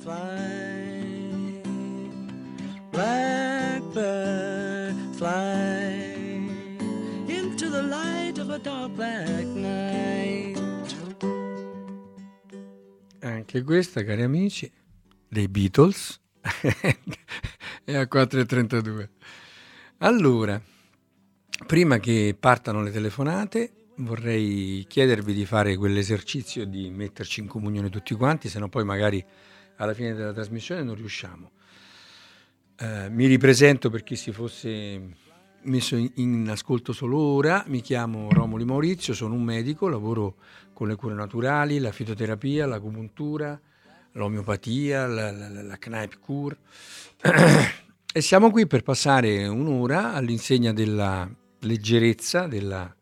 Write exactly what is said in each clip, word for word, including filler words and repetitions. fly, blackbird, fly into the light of a dark black night. Anche questa, cari amici, dei Beatles, è a quattro e trentadue. Allora, prima che partano le telefonate, vorrei chiedervi di fare quell'esercizio di metterci in comunione tutti quanti, se no poi magari alla fine della trasmissione non riusciamo. Eh, mi ripresento per chi si fosse messo in, in ascolto solo ora. Mi chiamo Romoli Maurizio, sono un medico, lavoro con le cure naturali, la fitoterapia, l'acupuntura, l'omeopatia, la, la, la, la Kneipp-Kur e siamo qui per passare un'ora all'insegna della leggerezza, della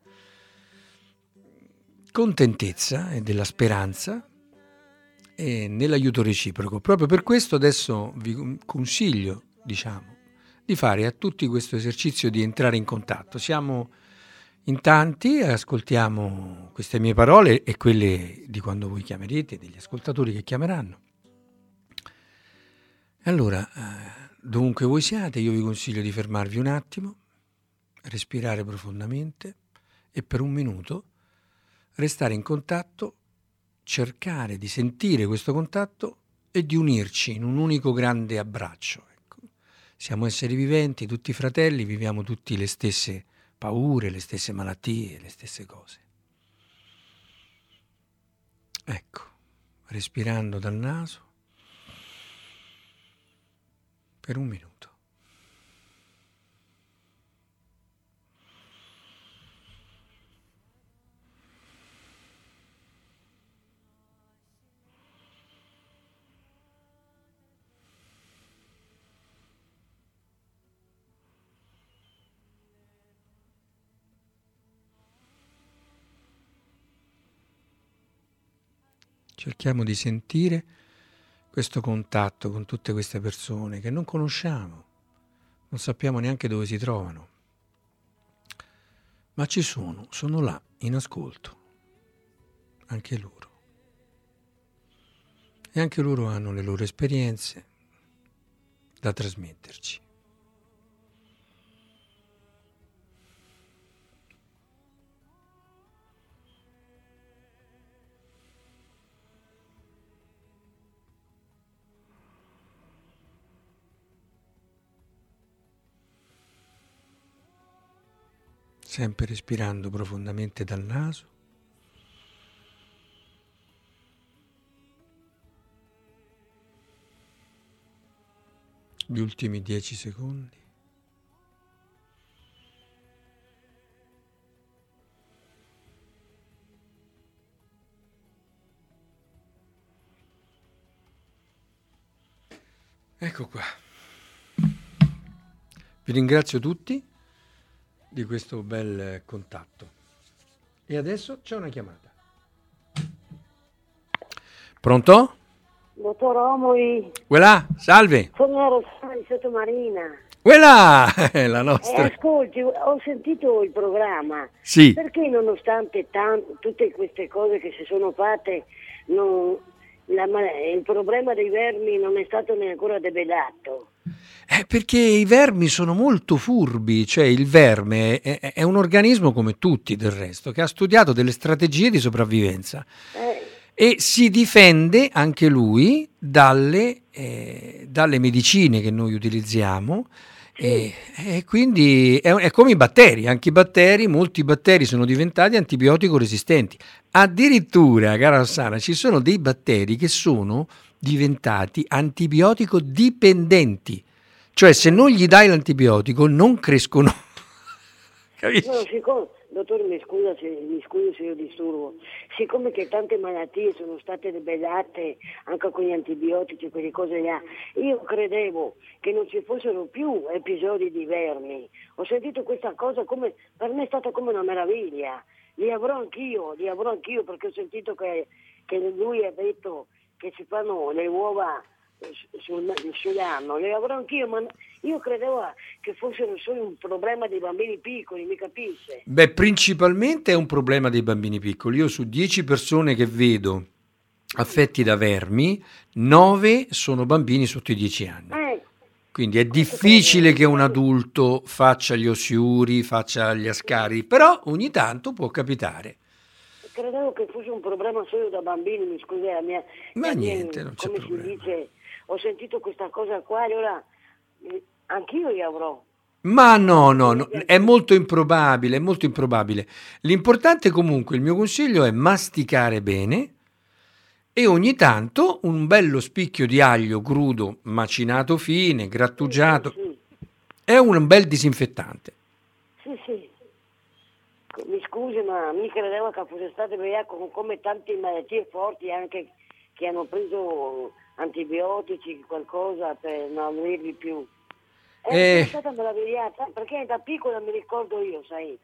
contentezza e della speranza e nell'aiuto reciproco. Proprio per questo adesso vi consiglio, diciamo, di fare a tutti questo esercizio di entrare in contatto. Siamo in tanti, ascoltiamo queste mie parole e quelle di quando voi chiamerete, degli ascoltatori che chiameranno. Allora, dovunque voi siate, io vi consiglio di fermarvi un attimo, respirare profondamente e per un minuto restare in contatto, cercare di sentire questo contatto e di unirci in un unico grande abbraccio. Ecco. Siamo esseri viventi, tutti fratelli, viviamo tutti le stesse paure, le stesse malattie, le stesse cose. Ecco, respirando dal naso per un minuto. Cerchiamo di sentire questo contatto con tutte queste persone che non conosciamo, non sappiamo neanche dove si trovano, ma ci sono, sono là, in ascolto, anche loro. E anche loro hanno le loro esperienze da trasmetterci. Sempre respirando profondamente dal naso gli ultimi dieci secondi. Ecco qua, vi ringrazio tutti di questo bel contatto. E adesso c'è una chiamata. Pronto? Dottor Romoli. Quella, salve. Sono Rossana di Sottomarina. Quella, la nostra. Eh, ascolti, ho sentito il programma. Sì. Perché nonostante tante, tutte queste cose che si sono fatte, non, la, il problema dei vermi non è stato neanche ancora debellato? Eh, perché i vermi sono molto furbi, cioè il verme è, è, è un organismo come tutti del resto, che ha studiato delle strategie di sopravvivenza eh. e si difende anche lui dalle, eh, dalle medicine che noi utilizziamo e, e quindi è, è come i batteri, anche i batteri, molti batteri sono diventati antibiotico resistenti, addirittura, cara Rossana, ci sono dei batteri che sono diventati antibiotico dipendenti, cioè se non gli dai l'antibiotico non crescono. Capisci? No, siccome, dottore, mi scusa se, mi scuso se io disturbo, siccome che tante malattie sono state debellate anche con gli antibiotici e quelle cose là, io credevo che non ci fossero più episodi di vermi. Ho sentito questa cosa, come per me è stata come una meraviglia. Li avrò anch'io, li avrò anch'io perché ho sentito che, che lui ha detto che si fanno le uova sul, sull'anno, le avrò anch'io, ma io credevo che fossero solo un problema dei bambini piccoli, mi capisce? Beh, principalmente è un problema dei bambini piccoli. Io su dieci persone che vedo affetti da vermi, nove sono bambini sotto i dieci anni. Eh. Quindi è difficile che un adulto faccia gli ossiuri, faccia gli ascari, però ogni tanto può capitare. Credevo che fosse un problema solo da bambini, mi scusi la mia... Ma niente, non c'è problema. Come si dice, ho sentito questa cosa qua, allora anch'io li avrò. Ma no, no, no, è molto improbabile, è molto improbabile. L'importante comunque, il mio consiglio è masticare bene e ogni tanto un bello spicchio di aglio crudo, macinato fine, grattugiato, sì, sì. È un bel disinfettante. Sì, sì. Mi scusi, ma mi credevo che fosse stato con come tante malattie forti anche che hanno preso antibiotici, qualcosa per non averli più. Eh, è stata meravigliata, perché da piccola mi ricordo io, sai,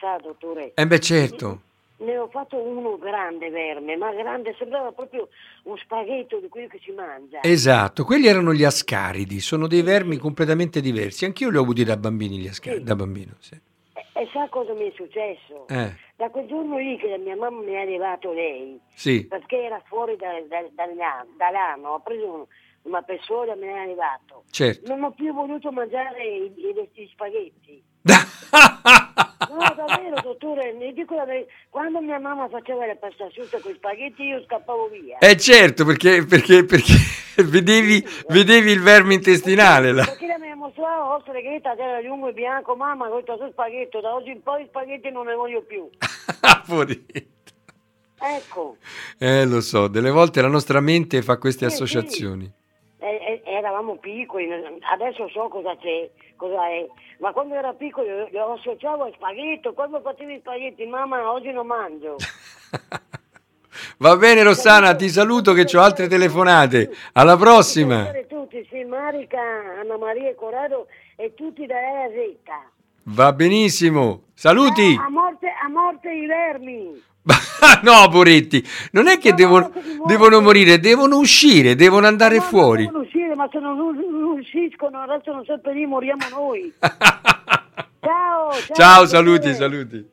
sa dottore. Eh beh, certo. Ne ho fatto uno grande verme, ma grande, sembrava proprio un spaghetto di quello che si mangia. Esatto, quelli erano gli ascaridi, sono dei vermi completamente diversi. Anch'io li ho avuti da bambini gli ascaridi, sì. Da bambino, sì. E, e sa cosa mi è successo? Eh. Da quel giorno lì che la mia mamma mi ha levato lei, sì. Perché era fuori da, da, da, da, da là, no? Ho preso uno. Una persona me ne ha levato. Certo. Non ho più voluto mangiare i, i, i spaghetti. No, davvero, dottore, ne dico la verità. Quando mia mamma faceva la pasta asciutta con gli spaghetti io scappavo via. Eh certo, perché, perché, perché vedevi, vedevi il verme intestinale. Perché, perché la mia mostrava, oh streghetta, era lungo e bianco, mamma, questo suo spaghetto, da oggi in poi spaghetti non ne voglio più. Fuori. Ecco. Eh, lo so, delle volte la nostra mente fa queste sì, associazioni. Sì. Eh, eh, eravamo piccoli, adesso so cosa c'è, cosa è, ma quando ero piccolo lo associavo al spaghetto, quando facevo gli spaghetti, mamma oggi non mangio. Va bene Rossana, ti saluto che ho altre telefonate, alla prossima. Tutti, sì, Marica, Anna Maria e Corrado e tutti da Rea Zeta. Va benissimo, saluti. Eh, a morte, a morte i vermi. No, Boretti, non è che no, devono, devono morire, devono uscire, devono andare no, fuori. Devono uscire, ma se non usciscono, adesso non sempre lì, moriamo noi. Ciao, ciao, ciao, saluti, saluti.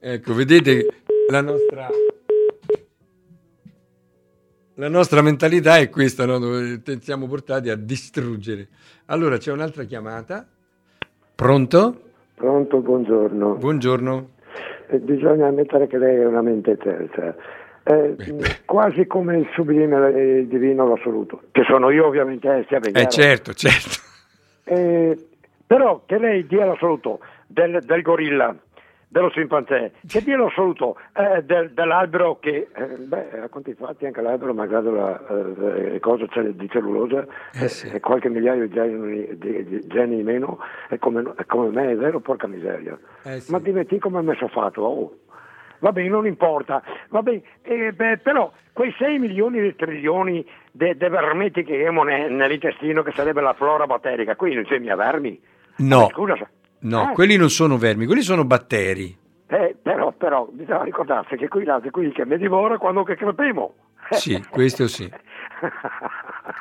Ecco, vedete la nostra, la nostra mentalità è questa, no? Dove siamo portati a distruggere. Allora, c'è un'altra chiamata. Pronto? Pronto, buongiorno. Buongiorno. Eh, bisogna ammettere che lei è una mente terza, eh, quasi come il sublime e il divino l'assoluto, che sono io ovviamente. Eh, eh certo, certo. Eh, però che lei dia l'assoluto del, del gorilla, dello scimpanzé, che dia l'assoluto eh, del, dell'albero che, eh, beh, a conti fatti anche l'albero, malgrado la eh, cosa di cellulosa, eh sì. eh, qualche migliaio di geni, di, di geni in meno, è come, è come me, è vero, porca miseria. Eh sì. Ma dimetti come me sono fatto, oh. Va bene, non importa, va bene, eh, beh, però quei sei milioni di trilioni di vermetti che abbiamo ne, nell'intestino, che sarebbe la flora batterica, qui non c'è mia vermi? No. Ah, scusa. No, eh. Quelli non sono vermi, quelli sono batteri. Eh, però, però, bisogna ricordarsi che qui l'altro qui che mi divora quando che crepiamo. Sì, questo sì.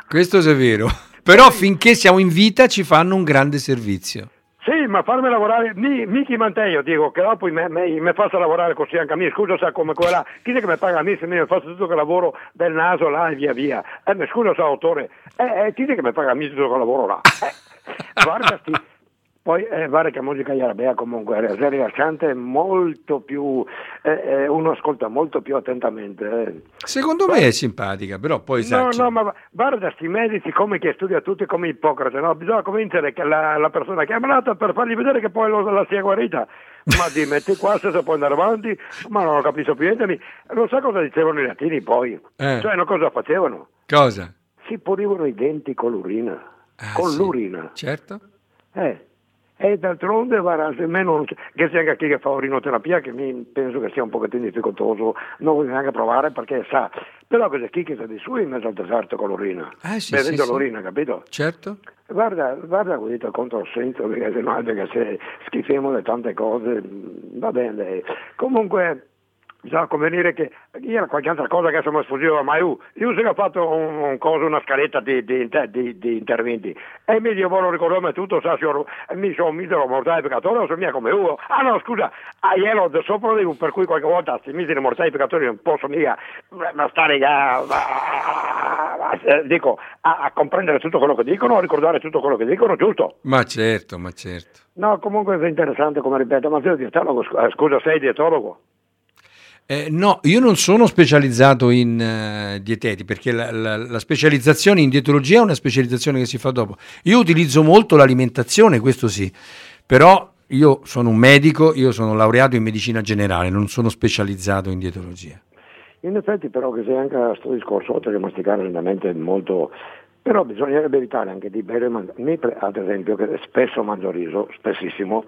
Questo è vero. Però sì. Finché siamo in vita ci fanno un grande servizio. Sì, ma farmi lavorare, mi, mi chi mantengo, dico, che dopo mi, mi, mi faccio lavorare così anche a me, scusa, sa come quella, chi è che mi paga a me se mi faccio tutto quel lavoro del naso là e via via? Eh, mi scusa, sa, dottore, eh, eh, chi è che mi paga a me tutto quel lavoro là? Eh, guardati. Poi eh, guarda che la musica arabea comunque è rilassante, è molto più, eh, uno ascolta molto più attentamente. Eh. Secondo poi, me è simpatica, però poi sai. No, no, ma guarda sti medici come che studia tutti come Ippocrate, no? Bisogna convincere che la, la persona che è malata per fargli vedere che poi lo, la sia guarita. Ma dimetti qua se può andare avanti, ma non ho capito più niente. Non so cosa dicevano i latini poi, eh. Cioè no, cosa facevano? Cosa? Si pulivano i denti con l'urina, ah, con sì. l'urina. Certo. Eh. E d'altronde almeno che sia anche chi che fa orinoterapia, che mi penso che sia un pochettino difficoltoso, non voglio neanche provare perché sa, però c'è chi che sta di su in mezzo al deserto con l'urina, ah, sì, bevendo sì, l'urina, sì. Capito? Certo. Guarda, guarda ho detto contro senso, perché se no, perché se schifiamo le tante cose, va bene. Comunque bisogna convenire che era qualche altra cosa che non sfuggiva mai. Uh, io se ho fatto un, un coso, una scaletta di, di, di, di interventi e mi dico, non ricordo tutto, sa, signor, mi sono misero mortale peccatore o sono mia come uno. Ah no, scusa, ah, io da sopra dico, per cui qualche volta si misero mortale peccatori non posso mica ma stare a, a, a, a, dico, a, a comprendere tutto quello che dicono, a ricordare tutto quello che dicono, giusto? Ma certo, ma certo. No, comunque è interessante, come ripeto, ma sei dietologo, scusa, sei dietologo? Eh, no, io non sono specializzato in uh, dieteti, perché la, la, la specializzazione in dietologia è una specializzazione che si fa dopo. Io utilizzo molto l'alimentazione, questo sì, però io sono un medico, io sono laureato in medicina generale, non sono specializzato in dietologia. In effetti però che se anche a questo discorso, oltre che masticare lentamente è molto... Però bisognerebbe evitare anche di bere, ad esempio, che spesso mangio riso, spessissimo,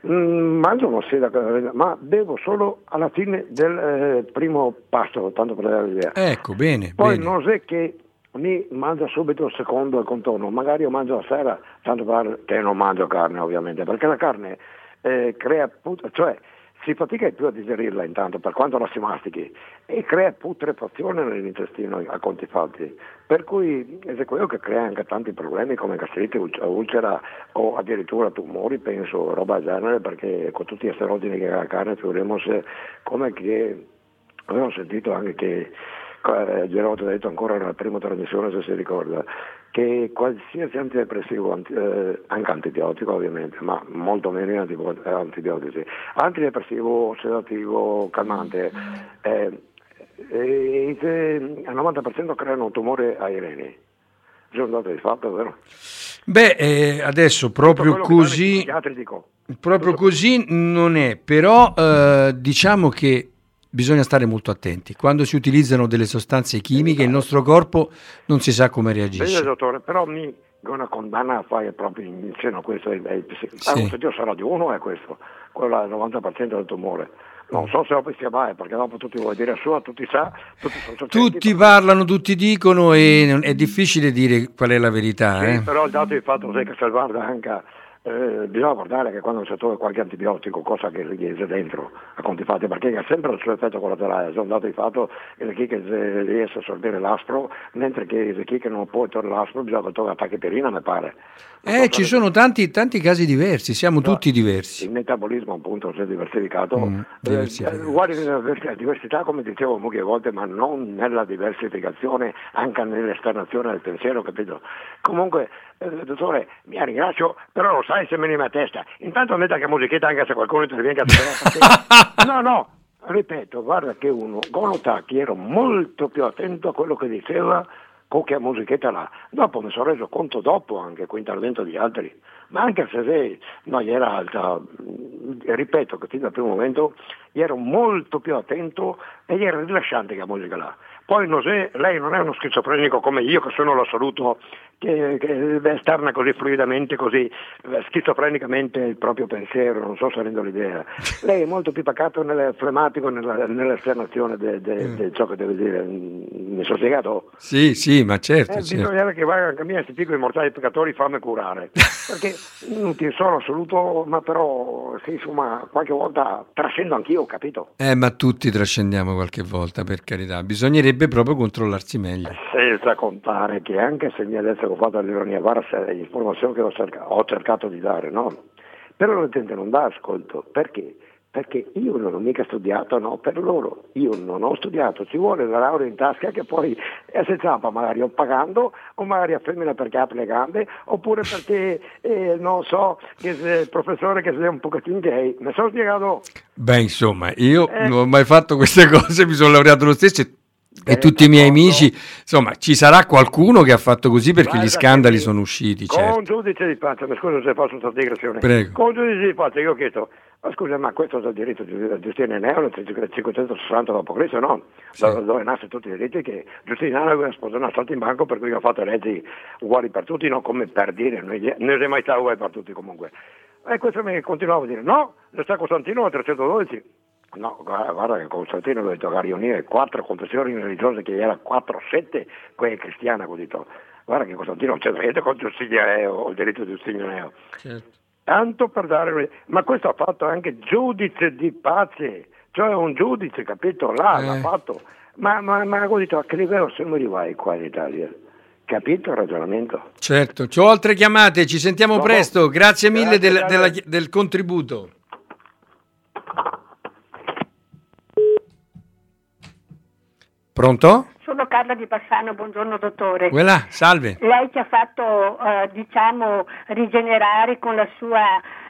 mangio una sera, ma bevo solo alla fine del eh, primo pasto, tanto per dare l'idea. Ecco, bene. Poi bene. Non è che mi mangio subito il secondo e il contorno, magari io mangio la sera, tanto per che non mangio carne ovviamente, perché la carne eh, crea, put- cioè si fatica più a digerirla intanto, per quanto la si mastichi, e crea putrefazione nell'intestino a conti fatti, per cui è quello che crea anche tanti problemi come gastrite, ulcera o addirittura tumori, penso, roba del genere, perché con tutti gli asteroidi che ha la carne figuriamo se, come che avevo sentito anche che eh, Gerardo ha detto ancora nella prima trasmissione, se si ricorda, che qualsiasi antidepressivo, anti, eh, anche antibiotico ovviamente, ma molto meno antibiotici, antidepressivo, sedativo, calmante, eh, eh, eh, al novanta per cento creano un tumore ai reni. Sono dato di fatto, vero? Beh, eh, adesso proprio così, proprio così non è, però eh, diciamo che bisogna stare molto attenti. Quando si utilizzano delle sostanze chimiche, il nostro corpo non si sa come reagisce. Vede, dottore, però mi una condanna a fare proprio in seno, questo è il sì. Dio sarà di uno, è questo, quello è il novanta per cento del tumore. Non so se lo si va, perché dopo tutti vuoi dire sua, tutti sa, tutti sono soggetti, tutti parlano, tutti dicono e è difficile dire qual è la verità. Sì, eh. Però il dato di fatto è che se guarda anche. Eh, bisogna guardare che quando si trova qualche antibiotico, cosa che richiede dentro a conti fatti, perché ha sempre il suo effetto collaterale. Sono dato di fatto che chi riesce a sorbire l'aspro, mentre che chi non può togliere l'aspro bisogna togliere la tachipirina, mi pare. Eh, ci sono tanti tanti casi diversi, siamo no, tutti diversi. Il metabolismo appunto si è diversificato, mm, eh, guardi la diversità come dicevo molte volte, ma non nella diversificazione, anche nell'esternazione del pensiero, capito? Comunque, eh, dottore, mi ringrazio, però lo sai se me ne va a testa. Intanto metta che musichetta anche se qualcuno interviene a No, no, ripeto, guarda che uno, Golotacchi, ero molto più attento a quello che diceva con che musichetta là, dopo mi sono reso conto dopo anche con intervento di altri, ma anche se sei, no, era alta, ripeto che fin dal primo momento ero molto più attento e era rilasciante che la musica là. Poi non se, lei non è uno schizofrenico come io che sono l'assoluto che, che esterna così fluidamente, così schizofrenicamente il proprio pensiero, non so se rendo l'idea. Lei è molto più pacato, nel flematico, nella, nell'esternazione de, de, de ciò che deve dire. Mi sono spiegato? Sì, sì, ma certo. Eh, certo. Bisogna che vada a camminare questi piccoli mortali peccatori, fammi curare. Perché non ti sono assoluto, ma però sì, insomma, qualche volta trascendo anch'io, capito? Eh, ma tutti trascendiamo qualche volta, per carità. Bisognerebbe proprio controllarsi meglio, senza contare che anche se mi adesso che ho fatto l'ironia varsa è l'informazione che ho cercato, ho cercato di dare, no? Però la gente non dà ascolto, perché? Perché io non ho mica studiato, no, per loro io non ho studiato, ci vuole la laurea in tasca che poi è se zampa magari o pagando o magari a femmina perché apre le gambe oppure perché eh, non so che se il professore che sei un pochettino gay, mi sono spiegato? Beh insomma io eh. non ho mai fatto queste cose, mi sono laureato lo stesso e e eh, tutti i miei amici, insomma, ci sarà qualcuno che ha fatto così perché gli scandali sono usciti, certo. Con giudice di pace, mi scuso se faccio questa digressione. Prego. Con giudice di pace io ho chiesto, ma scusa, ma questo è il diritto di Giustiniano Neolo, cinquecentosessanta dopo Cristo, no? Sì. Dove nasce tutti i diritti che Giustiniano aveva sposato una salta in banco, per cui ha fatto leggi uguali per tutti, no? Come per dire, non è mai stato uguale per tutti comunque. E questo mi continuava a dire, no, lo sta Costantino a trecentododici. No, guarda, guarda che Costantino ha detto che riunire quattro confessioni religiose che era quattro sette, quella cristiana, ha detto, guarda che Costantino non c'è niente con Giustiniano o il diritto di Giustiniano. Certo. Tanto per dare, ma questo ha fatto anche giudice di pace, cioè un giudice, capito, là eh. l'ha fatto, ma, ma, ma ho detto, a che livello siamo arrivati qua in Italia? Capito il ragionamento? Certo, c'ho altre chiamate, ci sentiamo no, presto, no. grazie mille grazie, del, della, del contributo. Pronto? Sono Carla Di Bassano, buongiorno dottore. Quella, salve. Lei ci ha fatto, eh, diciamo, rigenerare con la sua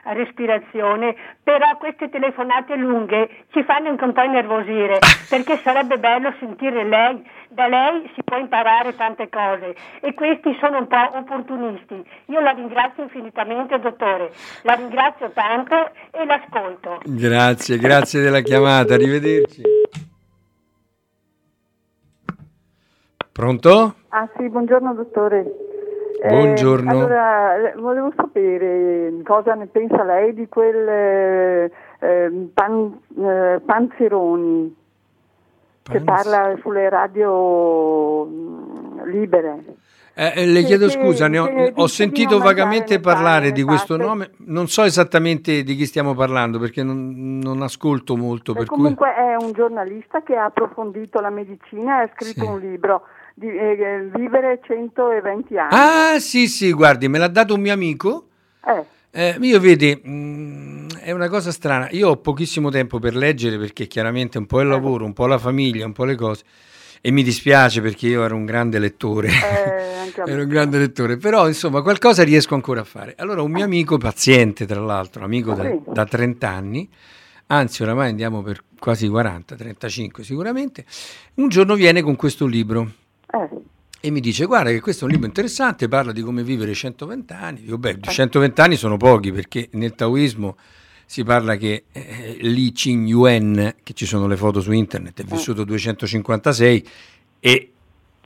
respirazione, però queste telefonate lunghe ci fanno anche un po' innervosire, perché sarebbe bello sentire lei, da lei si può imparare tante cose e questi sono un po' opportunisti. Io la ringrazio infinitamente, dottore, la ringrazio tanto e l'ascolto. Grazie, grazie della chiamata, arrivederci. Pronto? Ah sì, buongiorno dottore. Buongiorno. Eh, allora, volevo sapere cosa ne pensa lei di quel eh, pan, eh, Panzironi Panz... che parla sulle radio libere. Eh, le chiedo che, scusa, che, ne ho, che, ho sentito vagamente parlare di questo nome, non so esattamente di chi stiamo parlando perché non, non ascolto molto. Per comunque cui... è un giornalista che ha approfondito la medicina e ha scritto sì. un libro. Di, eh, vivere centoventi anni. Ah sì sì, guardi, me l'ha dato un mio amico. Eh. Eh, io vedi, mh, è una cosa strana, io ho pochissimo tempo per leggere perché chiaramente un po' il lavoro, un po' la famiglia, un po' le cose, e mi dispiace perché io ero un grande lettore, eh, ero un grande lettore, però insomma qualcosa riesco ancora a fare. Allora un mio amico, paziente tra l'altro, amico da, da trenta anni, anzi oramai andiamo per quasi quaranta, trentacinque sicuramente, un giorno viene con questo libro. E mi dice, guarda che questo è un libro interessante, parla di come vivere centoventi anni. Dico, beh, centoventi anni sono pochi perché nel taoismo si parla che eh, Li Ching-Yuen, che ci sono le foto su internet, è vissuto duecentocinquantasei e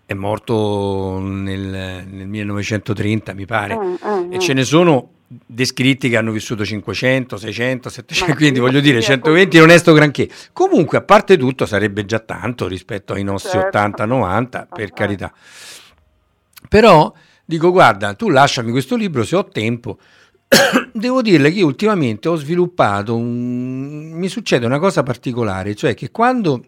è morto nel, nel millenovecentotrenta mi pare, mm, mm, e ce ne sono descritti che hanno vissuto cinquecento, seicento, settecento, quindi voglio dire centoventi non è sto granché. Comunque a parte tutto sarebbe già tanto rispetto ai nostri certo. ottanta novanta, per carità. Però dico, guarda, tu lasciami questo libro se ho tempo. Devo dirle che io ultimamente ho sviluppato un... mi succede una cosa particolare, cioè che quando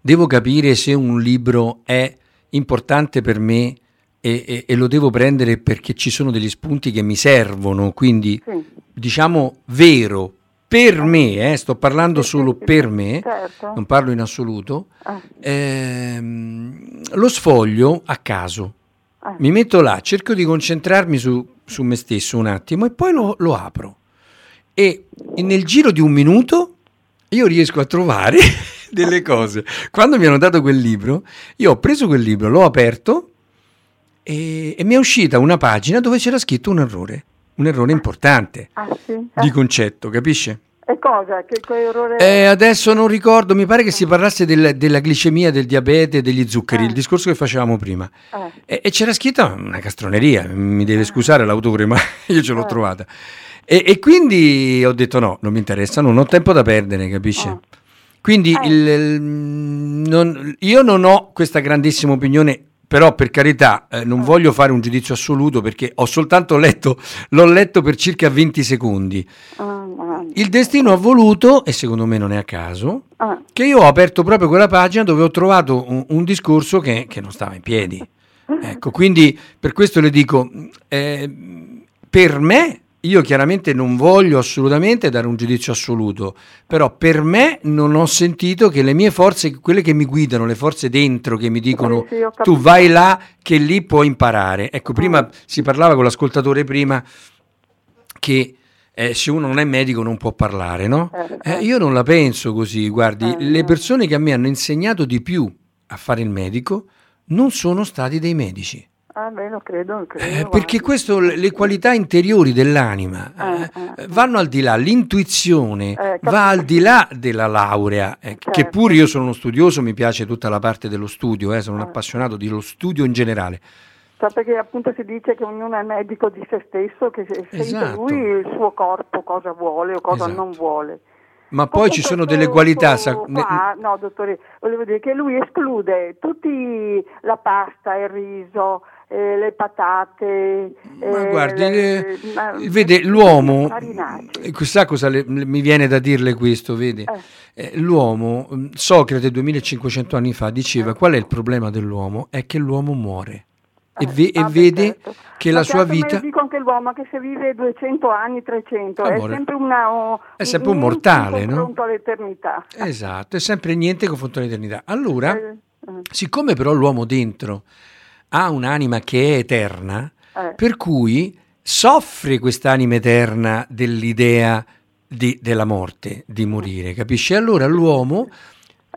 devo capire se un libro è importante per me E, e, e lo devo prendere perché ci sono degli spunti che mi servono, quindi sì. diciamo vero per me, eh, sto parlando solo per me, certo. non parlo in assoluto, ah. ehm, lo sfoglio a caso, ah. mi metto là, cerco di concentrarmi su, su me stesso un attimo e poi lo, lo apro e, e nel giro di un minuto io riesco a trovare delle cose. Quando mi hanno dato quel libro, io ho preso quel libro, l'ho aperto E, e mi è uscita una pagina dove c'era scritto un errore, un errore importante ah, sì. di concetto, capisce? E cosa? Che errore... eh, adesso non ricordo, mi pare che si parlasse del, della glicemia, del diabete, degli zuccheri, eh. il discorso che facevamo prima. Eh. E, e c'era scritta una castroneria, mi deve eh. scusare l'autore, ma io ce l'ho eh. trovata. E, e quindi ho detto no, non mi interessa, non ho tempo da perdere, capisce? Eh. Quindi eh. il, il, non, io non ho questa grandissima opinione, però per carità eh, non voglio fare un giudizio assoluto perché ho soltanto letto, l'ho letto per circa venti secondi. Il destino ha voluto, e secondo me non è a caso, che io ho aperto proprio quella pagina dove ho trovato un, un discorso che, che non stava in piedi. Ecco, quindi per questo le dico, eh, per me, io chiaramente non voglio assolutamente dare un giudizio assoluto, però per me non ho sentito che le mie forze, quelle che mi guidano, le forze dentro che mi dicono sì, sì, tu vai là che lì puoi imparare. Ecco, prima si parlava con l'ascoltatore prima che eh, se uno non è medico non può parlare, no? Eh, io non la penso così, guardi, le persone che a me hanno insegnato di più a fare il medico non sono stati dei medici. Ah, beh, lo credo, lo credo, eh, perché questo, le qualità interiori dell'anima eh, eh, eh, vanno al di là, l'intuizione eh, va al di là della laurea, eh, certo. che pure io sono uno studioso, mi piace tutta la parte dello studio, eh, sono un eh. appassionato dello studio in generale. Sì, perché appunto si dice che ognuno è medico di se stesso, che sente esatto. lui il suo corpo cosa vuole o cosa esatto. non vuole. Ma poi Comunque ci sono delle qualità sa... ah, no dottore, volevo dire che lui esclude tutti la pasta, il riso, eh, le patate. Ma eh, guardi, le, ma, vede, l'uomo, sa cosa le, le, mi viene da dirle questo, vede? Eh. Eh, l'uomo, Socrate duemilacinquecento anni fa diceva, eh. qual è il problema dell'uomo? È che l'uomo muore. E, ve- ah, e vede certo. che la ma sua vita... Ma dico anche l'uomo che se vive duecento anni, trecento, ah, è, sempre una, oh, è sempre un mortale, no? Confronto all'eternità. Esatto, è sempre niente confronto all'eternità. Allora, eh, eh. siccome però l'uomo dentro ha un'anima che è eterna, eh. per cui soffre quest'anima eterna dell'idea di, della morte, di morire, capisci? Allora l'uomo...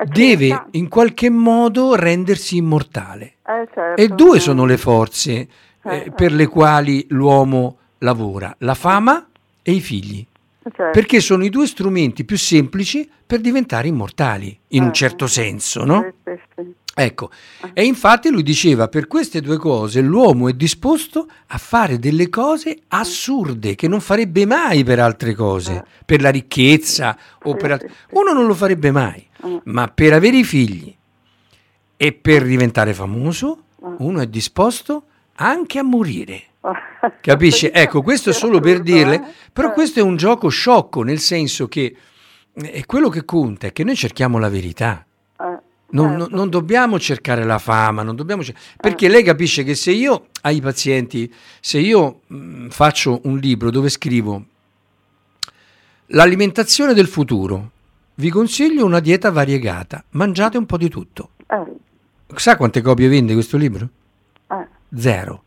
deve in qualche modo rendersi immortale, eh, certo, e due sono le forze eh, certo. per le quali l'uomo lavora, la fama e i figli, certo. perché sono i due strumenti più semplici per diventare immortali in eh. un certo senso, no? Sì, sì, sì. Ecco, eh. e infatti lui diceva, per queste due cose l'uomo è disposto a fare delle cose assurde che non farebbe mai per altre cose, eh. per la ricchezza o sì, per alt- sì, sì. uno non lo farebbe mai. Ma per avere i figli e per diventare famoso uno è disposto anche a morire, capisci? Ecco, questo è solo per dirle, però questo è un gioco sciocco, nel senso che è quello che conta è che noi cerchiamo la verità, non, non, non dobbiamo cercare la fama, non dobbiamo cer- perché lei capisce che se io ai pazienti, se io mh, faccio un libro dove scrivo l'alimentazione del futuro, vi consiglio una dieta variegata, mangiate un po' di tutto. Eh. Sa quante copie vende questo libro? Eh. Zero.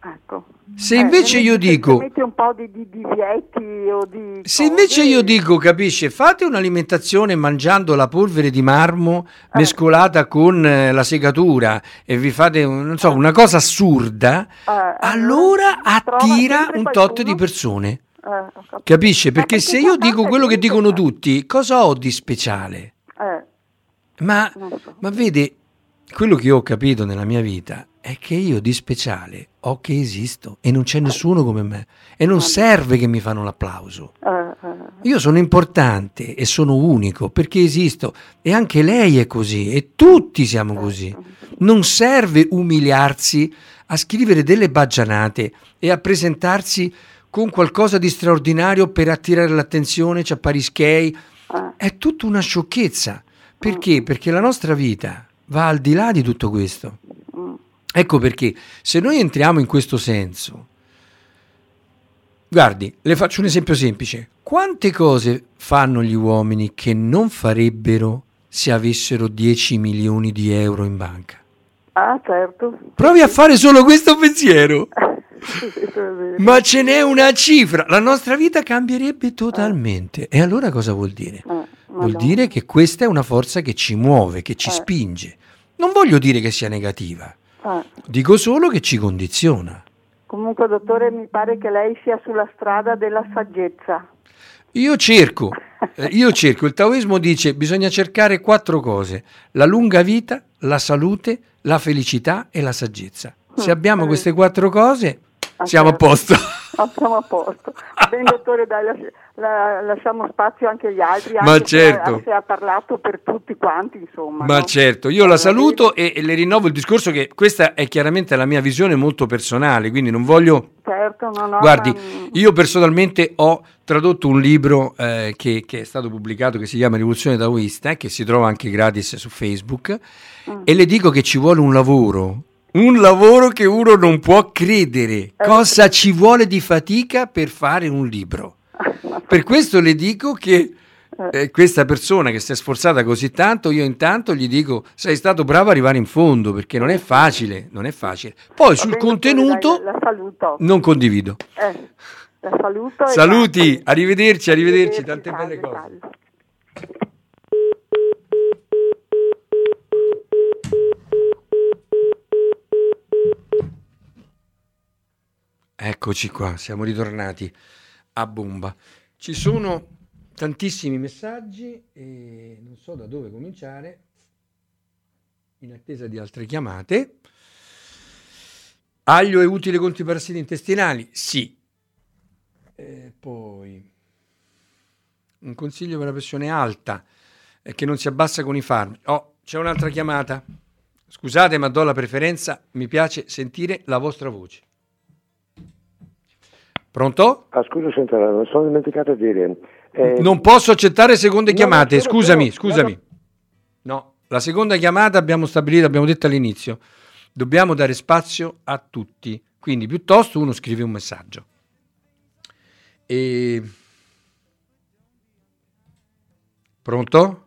Ecco. Se invece eh, io dico... Mette un po' di, di, di divieti o di... Se invece io dico, capisce, fate un'alimentazione mangiando la polvere di marmo eh. mescolata con eh, la segatura e vi fate, non so, eh. una cosa assurda, eh. allora attira un tot di persone. Eh, capisce? Perché, perché se io dico quello che dicono tutti, cosa ho di speciale? Eh, ma, so. ma vede, quello che ho capito nella mia vita è che io di speciale ho che esisto e non c'è nessuno come me e non serve che mi fanno l'applauso. Io sono importante e sono unico perché esisto, e anche lei è così e tutti siamo così. Non serve umiliarsi a scrivere delle baggianate e a presentarsi con qualcosa di straordinario per attirare l'attenzione, ci apparischei, è tutta una sciocchezza. Perché? Perché la nostra vita va al di là di tutto questo. Ecco perché se noi entriamo in questo senso, guardi, le faccio un esempio semplice. Quante cose fanno gli uomini che non farebbero se avessero dieci milioni di euro in banca? Ah, certo. Provi a fare solo questo pensiero. Ma ce n'è una cifra, la nostra vita cambierebbe totalmente. E allora cosa vuol dire? Vuol dire che questa è una forza che ci muove, che ci spinge. Non voglio dire che sia negativa, dico solo che ci condiziona. Comunque, dottore, mi pare che lei sia sulla strada della saggezza. Io cerco, io cerco. Il taoismo dice bisogna cercare quattro cose: la lunga vita, la salute, la felicità e la saggezza. Se abbiamo queste quattro cose siamo a posto. Siamo a posto. Bene, dottore, dai, lasci- la- lasciamo spazio anche agli altri. Anche Ma certo. Se, se ha parlato per tutti quanti, insomma. Ma no? certo, io la saluto e, e le rinnovo il discorso che questa è chiaramente la mia visione molto personale, quindi non voglio... Certo, no, no. Guardi, ma... io personalmente ho tradotto un libro eh, che, che è stato pubblicato, che si chiama Rivoluzione daoista, eh, che si trova anche gratis su Facebook, mm. e le dico che ci vuole un lavoro... Un lavoro che uno non può credere. Cosa ci vuole di fatica per fare un libro? Per questo le dico che eh, questa persona che si è sforzata così tanto, io intanto gli dico sei stato bravo ad arrivare in fondo, perché non è facile, non è facile. Poi sul contenuto non condivido. Saluti, arrivederci, arrivederci, tante belle cose. Eccoci qua, siamo ritornati a bomba. Ci sono tantissimi messaggi e non so da dove cominciare, in attesa di altre chiamate. Aglio è utile contro i parassiti intestinali? Sì. E poi un consiglio per la pressione alta, che non si abbassa con i farmaci. Oh, c'è un'altra chiamata. Scusate, ma do la preferenza, mi piace sentire la vostra voce. Pronto? Ah, scusa, senta, non sono dimenticato di dire. Eh, non posso accettare seconde no, chiamate, no, scusami, no, scusami. No. no, la seconda chiamata abbiamo stabilito, abbiamo detto all'inizio, dobbiamo dare spazio a tutti, quindi piuttosto uno scrive un messaggio. E... Pronto?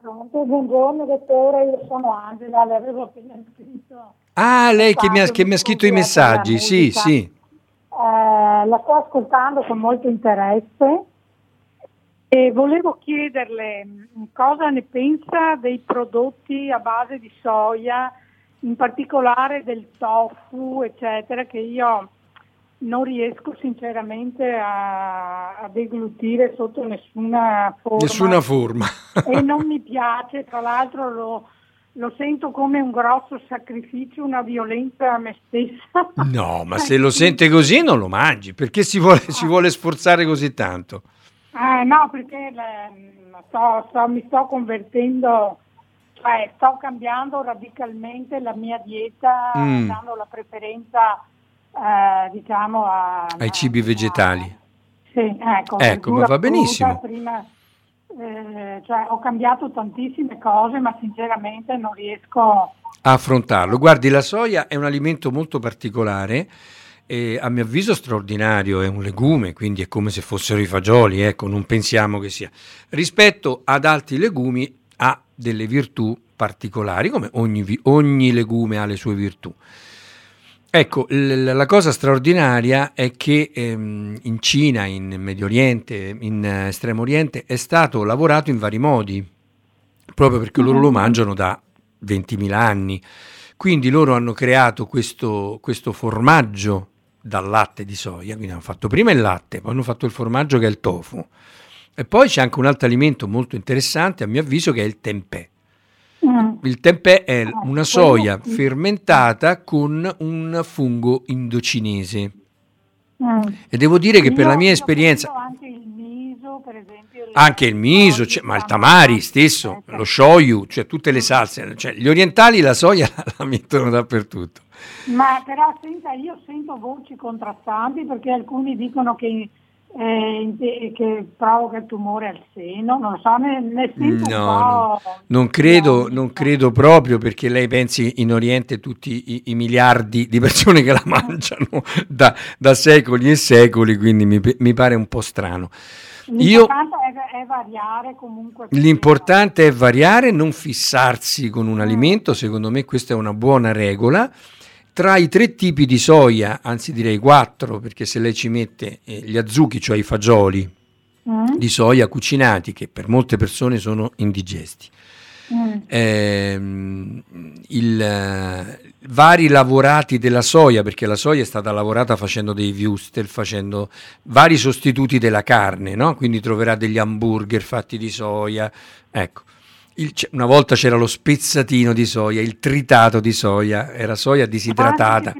Pronto, buongiorno dottore, io sono Angela, le avevo appena scritto. Ah, lei che mi ha, che mi ha scritto i messaggi, sì, sì. Eh, la sto ascoltando con molto interesse e volevo chiederle cosa ne pensa dei prodotti a base di soia, in particolare del tofu, eccetera, che io non riesco sinceramente a, a deglutire sotto nessuna forma. Nessuna forma. E non mi piace, tra l'altro lo, lo sento come un grosso sacrificio, una violenza a me stessa. No, ma se lo sente così non lo mangi, perché si vuole, si vuole sforzare così tanto? Eh, no, perché eh, sto, sto, mi sto convertendo, cioè sto cambiando radicalmente la mia dieta, mm. dando la preferenza... Eh, diciamo a, ai cibi vegetali. A, sì, ecco, ecco ma va benissimo. Prima, eh, cioè, ho cambiato tantissime cose, ma sinceramente non riesco a affrontarlo. Guardi, la soia è un alimento molto particolare, eh, a mio avviso straordinario, è un legume, quindi è come se fossero i fagioli, ecco, non pensiamo che sia. Rispetto ad altri legumi ha delle virtù particolari, come ogni, ogni legume ha le sue virtù. Ecco, la cosa straordinaria è che ehm, in Cina, in Medio Oriente, in eh, Estremo Oriente è stato lavorato in vari modi, proprio perché loro lo mangiano da ventimila anni. Quindi loro hanno creato questo, questo formaggio dal latte di soia, quindi hanno fatto prima il latte, poi hanno fatto il formaggio che è il tofu. E poi c'è anche un altro alimento molto interessante, a mio avviso, che è il tempeh. Il tempeh è una soia fermentata con un fungo indocinese. Mm. E devo dire che io, per la mia esperienza anche il miso, per esempio, anche il miso, cioè, ma il tamari stesso, lo shoyu, cioè tutte le salse, cioè gli orientali la soia la mettono dappertutto. Ma però senta, io sento voci contrastanti perché alcuni dicono che Eh, che provoca il tumore al seno, non lo so, ne, ne sento no, un po'... No, non credo, non credo proprio, perché lei pensi in Oriente tutti i, i miliardi di persone che la mangiano da, da secoli e secoli, quindi mi, mi pare un po' strano. L'importante Io, è, è variare comunque. L'importante è variare, non fissarsi con un alimento, secondo me questa è una buona regola. Tra i tre tipi di soia, anzi direi quattro, perché se lei ci mette eh, gli azuki, cioè i fagioli mm. di soia cucinati, che per molte persone sono indigesti, mm. eh, il, eh, vari lavorati della soia, perché la soia è stata lavorata facendo dei würstel, facendo vari sostituti della carne, no? Quindi troverà degli hamburger fatti di soia, ecco. Il, una volta c'era lo spezzatino di soia, il tritato di soia, era soia disidratata,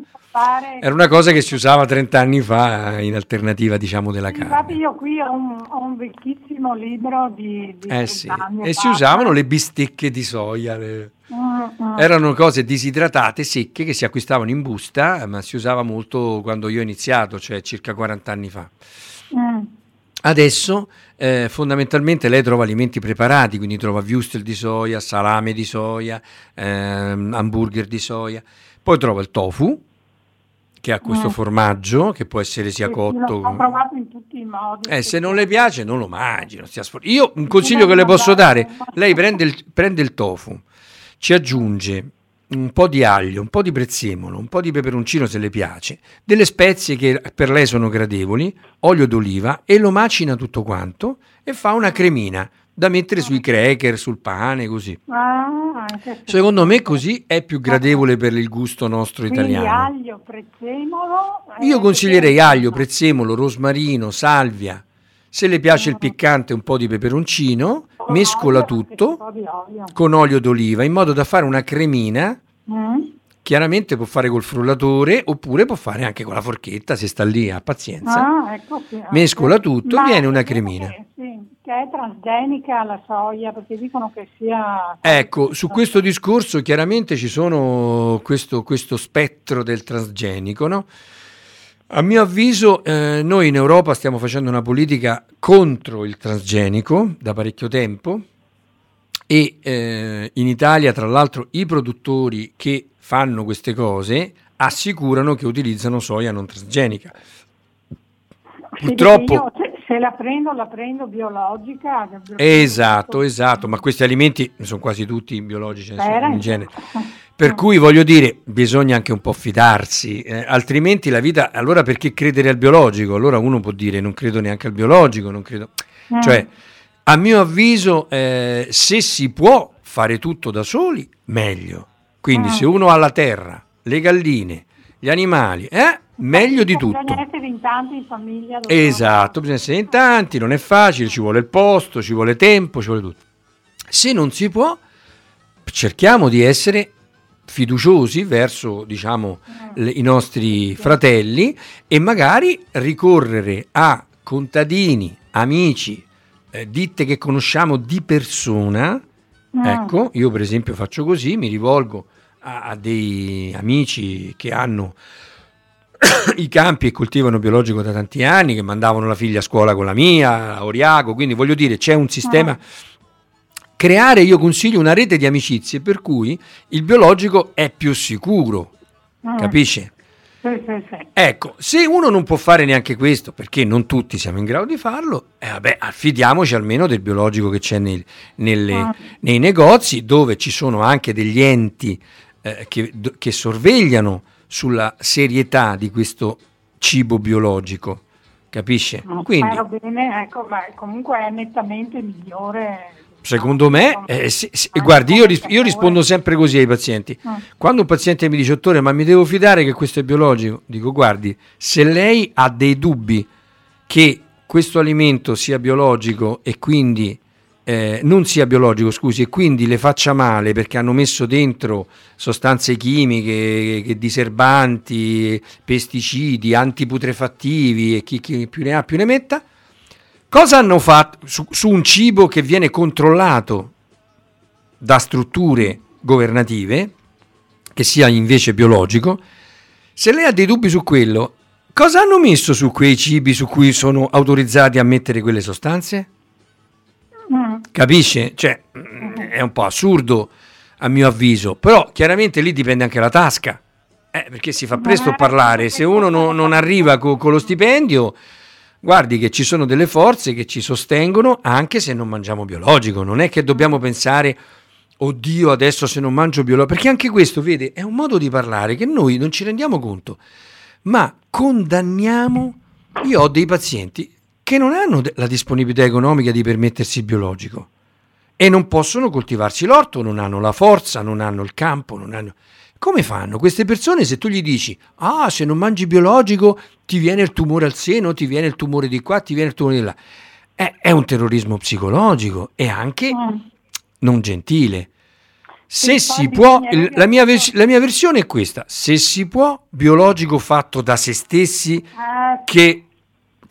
era una cosa che si usava trent'anni fa in alternativa, diciamo, della carne. Infatti io qui ho un, ho un vecchissimo libro di, di eh sì. e si usavano le bistecche di soia, le... mm-hmm. erano cose disidratate, secche, che si acquistavano in busta, ma si usava molto quando io ho iniziato, cioè circa quarant'anni fa. mm. Adesso eh, fondamentalmente lei trova alimenti preparati, quindi trova würstel di soia, salame di soia, ehm, hamburger di soia, poi trova il tofu che ha questo mm. formaggio che può essere sia cotto. L'ho provato in tutti i modi. Eh, se non le piace non lo mangi, non stia sfor- Io un consiglio che le posso dare, lei prende il, prende il tofu, ci aggiunge un po' di aglio, un po' di prezzemolo, un po' di peperoncino se le piace, delle spezie che per lei sono gradevoli, olio d'oliva, e lo macina tutto quanto e fa una cremina da mettere sui cracker, sul pane, così. Ah, anche secondo me così è più gradevole per il gusto nostro italiano. Quindi aglio, prezzemolo. Eh, Io consiglierei aglio, prezzemolo, rosmarino, salvia. Se le piace il piccante, un po' di peperoncino, mescola tutto con olio d'oliva in modo da fare una cremina. Mm. Chiaramente può fare col frullatore oppure può fare anche con la forchetta, se sta lì, ha pazienza. Ah, ecco, sì, mescola tutto, viene una cremina. Che, sì, che è transgenica la soia, perché dicono che sia... Ecco, su questo discorso chiaramente ci sono questo, questo spettro del transgenico, no? A mio avviso eh, noi in Europa stiamo facendo una politica contro il transgenico da parecchio tempo e eh, in Italia tra l'altro i produttori che fanno queste cose assicurano che utilizzano soia non transgenica. Purtroppo... Se la prendo, la prendo biologica. Esatto, esatto, ma questi alimenti sono quasi tutti biologici in genere. Per cui voglio dire, bisogna anche un po' fidarsi, eh, altrimenti la vita, allora perché credere al biologico? Allora uno può dire non credo neanche al biologico, non credo. Eh. Cioè, a mio avviso, eh, se si può fare tutto da soli, meglio. Quindi eh. se uno ha la terra, le galline, gli animali, eh? Meglio di tutto. Bisogna essere in tanti in famiglia. Esatto, bisogna essere in tanti, non è facile, ci vuole il posto, ci vuole tempo, ci vuole tutto. Se non si può, cerchiamo di essere fiduciosi verso, diciamo, le, i nostri fratelli e magari ricorrere a contadini, amici, eh, ditte che conosciamo di persona. Mm. Ecco, io per esempio faccio così, mi rivolgo a, a dei amici che hanno i campi e coltivano biologico da tanti anni, che mandavano la figlia a scuola con la mia, a Oriago, quindi voglio dire c'è un sistema. Creare, io consiglio, una rete di amicizie per cui il biologico è più sicuro, mm. capisce? Sì, sì, sì. Ecco, se uno non può fare neanche questo, perché non tutti siamo in grado di farlo, eh, vabbè, affidiamoci almeno del biologico che c'è nel, nelle, mm. nei negozi, dove ci sono anche degli enti eh, che, che sorvegliano sulla serietà di questo cibo biologico, capisce? Quindi spero bene, ecco, ma comunque è nettamente migliore. Secondo me, eh, se, se, guardi, io, ris- io rispondo sempre così ai pazienti. Quando un paziente mi dice, dottore, ma mi devo fidare che questo è biologico? Dico, guardi, se lei ha dei dubbi che questo alimento sia biologico e quindi Eh, non sia biologico, scusi, e quindi le faccia male perché hanno messo dentro sostanze chimiche, che diserbanti, pesticidi, antiputrefattivi e chi, chi più ne ha più ne metta, cosa hanno fatto su, su un cibo che viene controllato da strutture governative, che sia invece biologico? Se lei ha dei dubbi su quello, cosa hanno messo su quei cibi su cui sono autorizzati a mettere quelle sostanze? Capisce? Cioè, è un po' assurdo a mio avviso, però chiaramente lì dipende anche la tasca, eh, perché si fa presto a parlare. Se uno non, non arriva co- con lo stipendio, guardi che ci sono delle forze che ci sostengono anche se non mangiamo biologico. Non è che dobbiamo pensare, oddio adesso se non mangio biologico, perché anche questo, vede, è un modo di parlare che noi non ci rendiamo conto, ma condanniamo. Io ho dei pazienti che non hanno la disponibilità economica di permettersi il biologico e non possono coltivarsi l'orto, non hanno la forza, non hanno il campo, non hanno... Come fanno queste persone se tu gli dici, ah, se non mangi biologico ti viene il tumore al seno, ti viene il tumore di qua, ti viene il tumore di là? È, è un terrorismo psicologico e anche mm. non gentile. Se si può, la mia, vers- la mia versione è questa, se si può, biologico fatto da se stessi, che...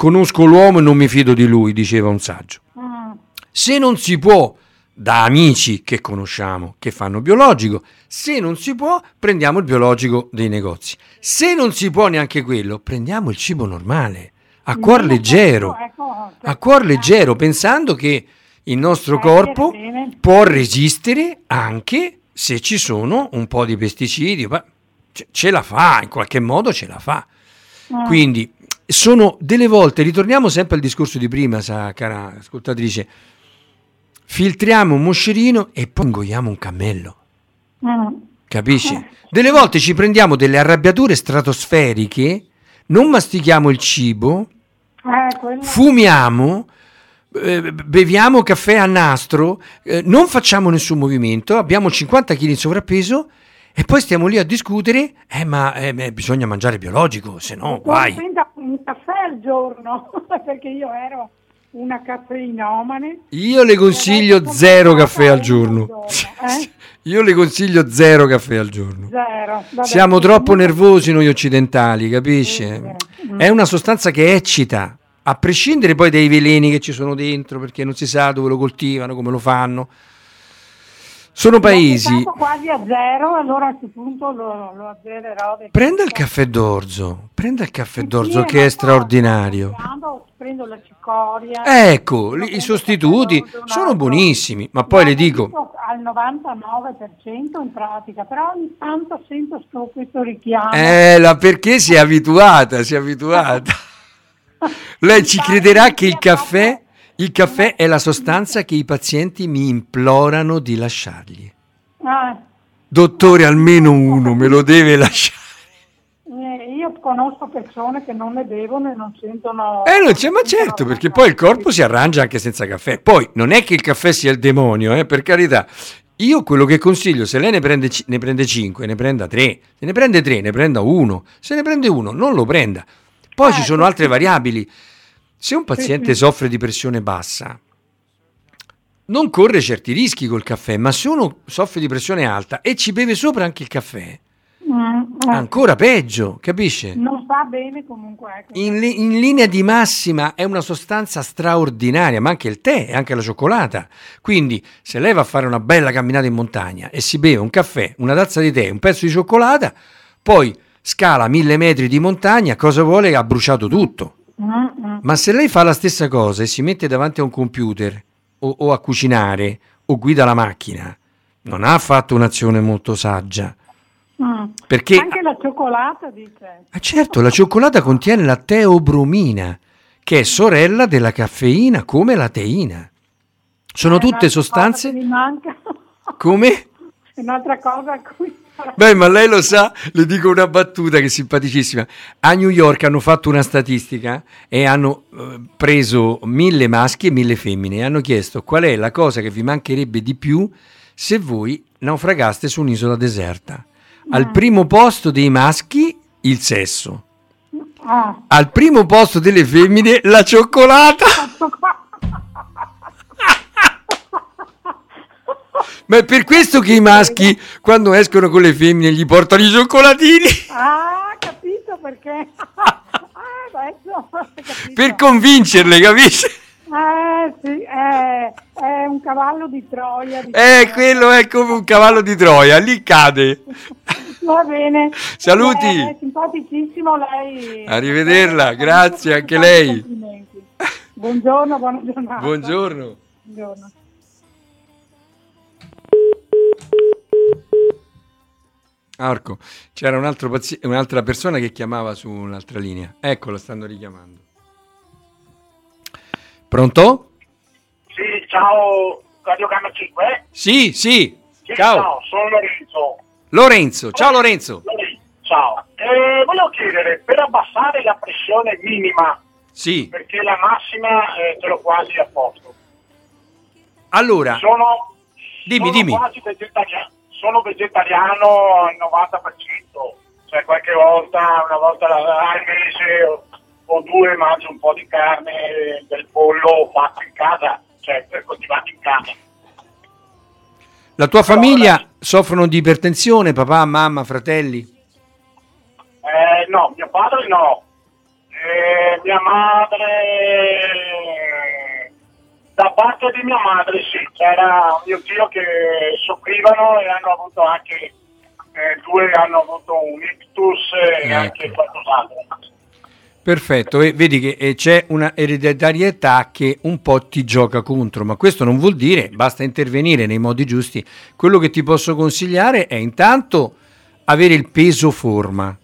conosco l'uomo e non mi fido di lui, diceva un saggio. Mm. Se non si può, da amici che conosciamo, che fanno biologico. Se non si può, prendiamo il biologico dei negozi. Se non si può neanche quello, prendiamo il cibo normale, a no, cuor leggero, ecco, a cuor leggero, pensando che il nostro corpo può resistere anche se ci sono un po' di pesticidi. Ce la fa, in qualche modo ce la fa. Mm. Quindi... sono delle volte, ritorniamo sempre al discorso di prima, sa cara ascoltatrice, filtriamo un moscerino e poi ingoiamo un cammello, mm. capisci? Delle volte ci prendiamo delle arrabbiature stratosferiche, non mastichiamo il cibo, eh, fumiamo, eh, beviamo caffè a nastro, eh, non facciamo nessun movimento, abbiamo cinquanta chili in sovrappeso e poi stiamo lì a discutere, eh ma eh, bisogna mangiare biologico, se no guai. Un caffè al giorno, perché io ero una caffeinomane. Io le consiglio zero caffè al giorno. Eh? Io le consiglio zero caffè al giorno. Zero. Vabbè, siamo troppo nervosi noi occidentali, capisce? È una sostanza che eccita a prescindere poi dai veleni che ci sono dentro, perché non si sa dove lo coltivano, come lo fanno. Sono paesi quasi a zero, allora a questo punto lo, lo azzererò. Prenda il caffè d'orzo, prenda il caffè d'orzo che è straordinario. Prendo la cicoria. Ecco, i sostituti sono buonissimi, ma poi le dico al novantanove per cento in pratica, però ogni tanto sento sto questo richiamo. Eh, la perché si è abituata, si è abituata. Lei ci crederà che il caffè Il caffè è la sostanza che i pazienti mi implorano di lasciargli. Ah. Dottore, almeno uno me lo deve lasciare. Eh, io conosco persone che non ne bevono e non sentono... Eh, non c'è, ma certo, perché poi il corpo si arrangia anche senza caffè. Poi, non è che il caffè sia il demonio, eh, per carità. Io quello che consiglio, se lei ne prende, ne prende cinque, ne prenda tre. Se ne prende tre, ne prenda uno. Se ne prende uno, non lo prenda. Poi eh, ci sono altre variabili. Se un paziente soffre di pressione bassa, non corre certi rischi col caffè, ma se uno soffre di pressione alta e ci beve sopra anche il caffè, mm, ancora peggio, capisce? Non va bene comunque. In, li- in linea di massima è una sostanza straordinaria, ma anche il tè, anche la cioccolata. Quindi se lei va a fare una bella camminata in montagna e si beve un caffè, una tazza di tè, un pezzo di cioccolata, poi scala mille metri di montagna, cosa vuole? Ha bruciato tutto. Ma se lei fa la stessa cosa e si mette davanti a un computer o, o a cucinare o guida la macchina, non ha fatto un'azione molto saggia. Mm. Perché anche la cioccolata, dice. Ah, certo, la cioccolata contiene la teobromina, che è sorella della caffeina, come la teina. Sono eh, tutte sostanze mi manca. Come? È un'altra cosa a cui... Beh, ma lei lo sa, le dico una battuta che è simpaticissima. A New York hanno fatto una statistica e hanno eh, preso mille maschi e mille femmine e hanno chiesto qual è la cosa che vi mancherebbe di più se voi naufragaste su un'isola deserta. Al primo posto dei maschi il sesso, al primo posto delle femmine la cioccolata. Ma è per questo che i maschi, quando escono con le femmine, gli portano i cioccolatini. Ah, capito perché? Ah, adesso, capito. Per convincerle, capisci? Eh, sì, è, è un cavallo di Troia. Diciamo. Eh, quello è come un cavallo di Troia, lì cade. Va bene. Saluti. È, è simpaticissimo lei. Arrivederla, grazie anche lei. Buongiorno, buona giornata. Buongiorno. Buongiorno. Arco, c'era un altro pazi- un'altra persona che chiamava su un'altra linea. Ecco, la stanno richiamando. Pronto? Sì, ciao, Radio Gamma cinque. Sì, sì, sì ciao. Ciao, sono Lorenzo. Lorenzo, ciao Lorenzo. Lorenzo. Ciao. Eh, volevo chiedere, per abbassare la pressione minima, sì, perché la massima eh, te l'ho quasi a posto. Allora, sono... Dimmi, sono dimmi. Quasi vegetariano, sono vegetariano al novanta per cento, cioè qualche volta, una volta al mese o, o due mangio un po' di carne del pollo fatto in casa, cioè coltivato in casa. La tua famiglia allora, soffrono di ipertensione, papà, mamma, fratelli? Eh, no, mio padre no, eh, mia madre... Da parte di mia madre sì, c'era mio zio che soffrivano e hanno avuto anche, eh, due hanno avuto un ictus e ecco, anche qualcos'altro. Perfetto, e vedi che e c'è una ereditarietà che un po' ti gioca contro, ma questo non vuol dire, basta intervenire nei modi giusti. Quello che ti posso consigliare è intanto avere il peso forma,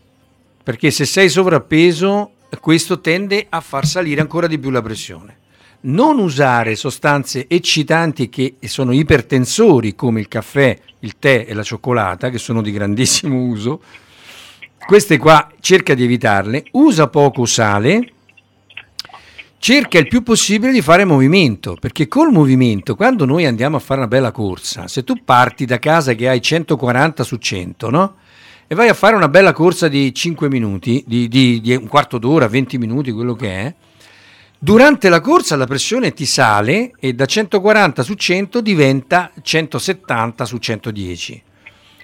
perché se sei sovrappeso questo tende a far salire ancora di più la pressione. Non usare sostanze eccitanti che sono ipertensori come il caffè, il tè e la cioccolata, che sono di grandissimo uso. Queste qua cerca di evitarle, usa poco sale, cerca il più possibile di fare movimento, perché col movimento, quando noi andiamo a fare una bella corsa, se tu parti da casa che hai centoquaranta su cento, no? E vai a fare una bella corsa di cinque minuti, di, di, di un quarto d'ora, venti minuti, quello che è, durante la corsa la pressione ti sale e da centoquaranta su cento diventa centosettanta su centodieci.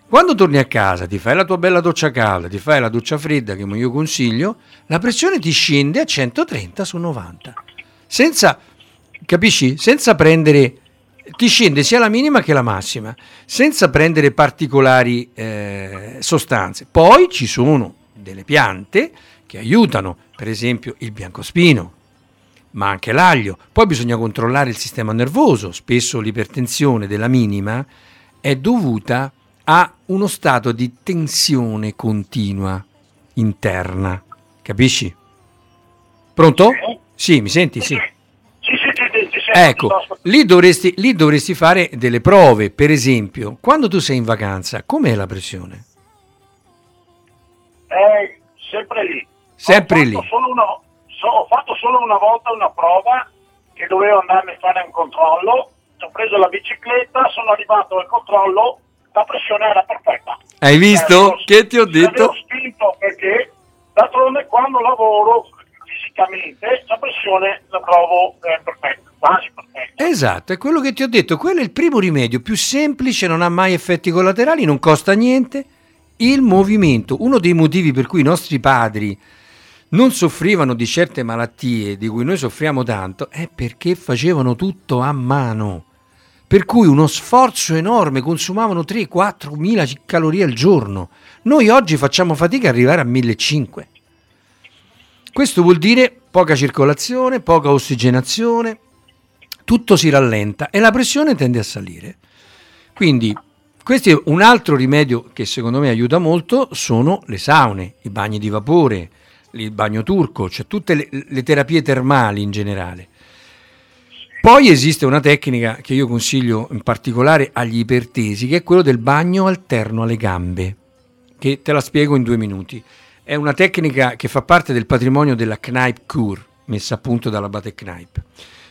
Quando torni a casa, ti fai la tua bella doccia calda, ti fai la doccia fredda che io consiglio, la pressione ti scende a centotrenta su novanta. Senza, capisci? Senza prendere, ti scende sia la minima che la massima, senza prendere particolari eh, sostanze. Poi ci sono delle piante che aiutano, per esempio il biancospino, ma anche l'aglio. Poi bisogna controllare il sistema nervoso, spesso l'ipertensione della minima è dovuta a uno stato di tensione continua interna, capisci? Pronto? Sì, mi senti? Sì. Ecco, lì dovresti, lì dovresti fare delle prove. Per esempio, quando tu sei in vacanza, com'è la pressione? Eh, sempre lì. Sempre ho lì. Solo una, so, ho fatto solo una volta una prova che dovevo andarmi a fare un controllo. Ho preso la bicicletta, sono arrivato al controllo. La pressione era perfetta. Hai visto? Eh, che ti ho detto? L'ho spinto perché d'altronde quando lavoro fisicamente la pressione la trovo eh, perfetta, quasi perfetta. Esatto, è quello che ti ho detto. Quello è il primo rimedio, più semplice, non ha mai effetti collaterali, non costa niente. Il movimento, uno dei motivi per cui i nostri padri non soffrivano di certe malattie di cui noi soffriamo tanto, è perché facevano tutto a mano. Per cui uno sforzo enorme, consumavano tre quattro mila calorie al giorno. Noi oggi facciamo fatica ad arrivare a millecinquecento. Questo vuol dire poca circolazione, poca ossigenazione, tutto si rallenta e la pressione tende a salire. Quindi questo è un altro rimedio che secondo me aiuta molto, sono le saune, i bagni di vapore, il bagno turco, cioè tutte le, le terapie termali in generale. Poi esiste una tecnica che io consiglio in particolare agli ipertesi, che è quello del bagno alterno alle gambe, che te la spiego in due minuti. È una tecnica che fa parte del patrimonio della Kneipp-Kur, messa a punto dall'abate Kneipp.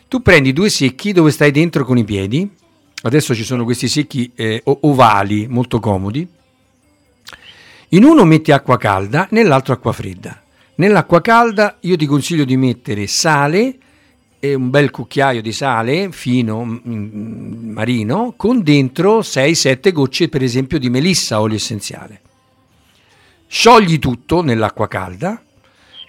Tu prendi due secchi dove stai dentro con i piedi, adesso ci sono questi secchi eh, ovali, molto comodi, in uno metti acqua calda, nell'altro acqua fredda. Nell'acqua calda io ti consiglio di mettere sale, e un bel cucchiaio di sale fino marino con dentro sei sette gocce per esempio di melissa, olio essenziale. Sciogli tutto nell'acqua calda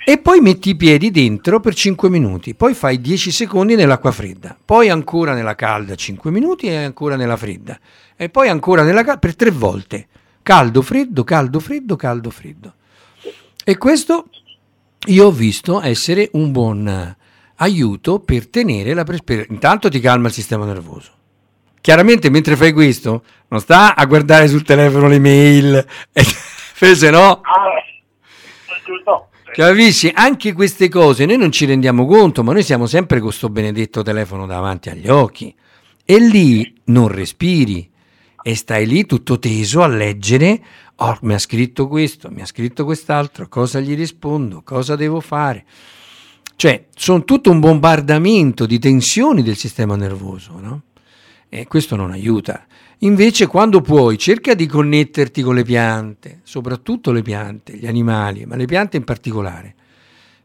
e poi metti i piedi dentro per cinque minuti, poi fai dieci secondi nell'acqua fredda, poi ancora nella calda cinque minuti e ancora nella fredda e poi ancora nella calda per tre volte, caldo freddo caldo freddo caldo freddo. E questo io ho visto essere un buon aiuto per tenere la pressione. Intanto ti calma il sistema nervoso. Chiaramente mentre fai questo non sta a guardare sul telefono le mail, se no, capisci? Anche queste cose noi non ci rendiamo conto, ma noi siamo sempre con questo benedetto telefono davanti agli occhi e lì non respiri e stai lì tutto teso a leggere. Oh, mi ha scritto questo, mi ha scritto quest'altro, cosa gli rispondo, cosa devo fare. Cioè, sono tutto un bombardamento di tensioni del sistema nervoso, no? E questo non aiuta. Invece, quando puoi, cerca di connetterti con le piante, soprattutto le piante, gli animali, ma le piante in particolare.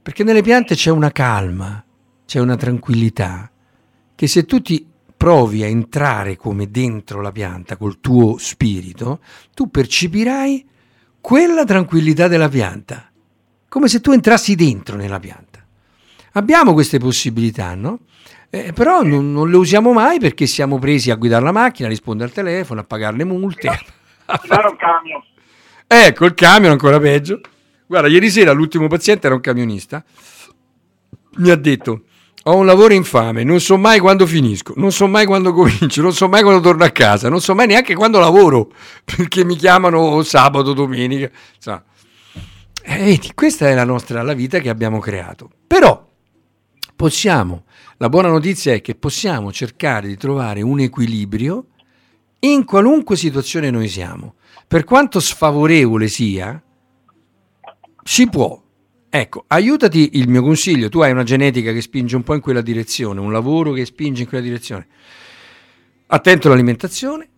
Perché nelle piante c'è una calma, c'è una tranquillità, che se tu ti provi a entrare come dentro la pianta, col tuo spirito, tu percepirai quella tranquillità della pianta, come se tu entrassi dentro nella pianta. Abbiamo queste possibilità, no? Eh, però non, non le usiamo mai perché siamo presi a guidare la macchina, a rispondere al telefono, a pagare le multe. A fare un camion. Ecco, il camion ancora peggio. Guarda, ieri sera l'ultimo paziente era un camionista. Mi ha detto, ho un lavoro infame, non so mai quando finisco, non so mai quando comincio, non so mai quando torno a casa, non so mai neanche quando lavoro, perché mi chiamano sabato, domenica. Cioè, eh, vedi, questa è la nostra la vita che abbiamo creato. Però possiamo, la buona notizia è che possiamo cercare di trovare un equilibrio in qualunque situazione noi siamo, per quanto sfavorevole sia, si può. Ecco, aiutati, il mio consiglio, tu hai una genetica che spinge un po' in quella direzione, un lavoro che spinge in quella direzione, attento all'alimentazione,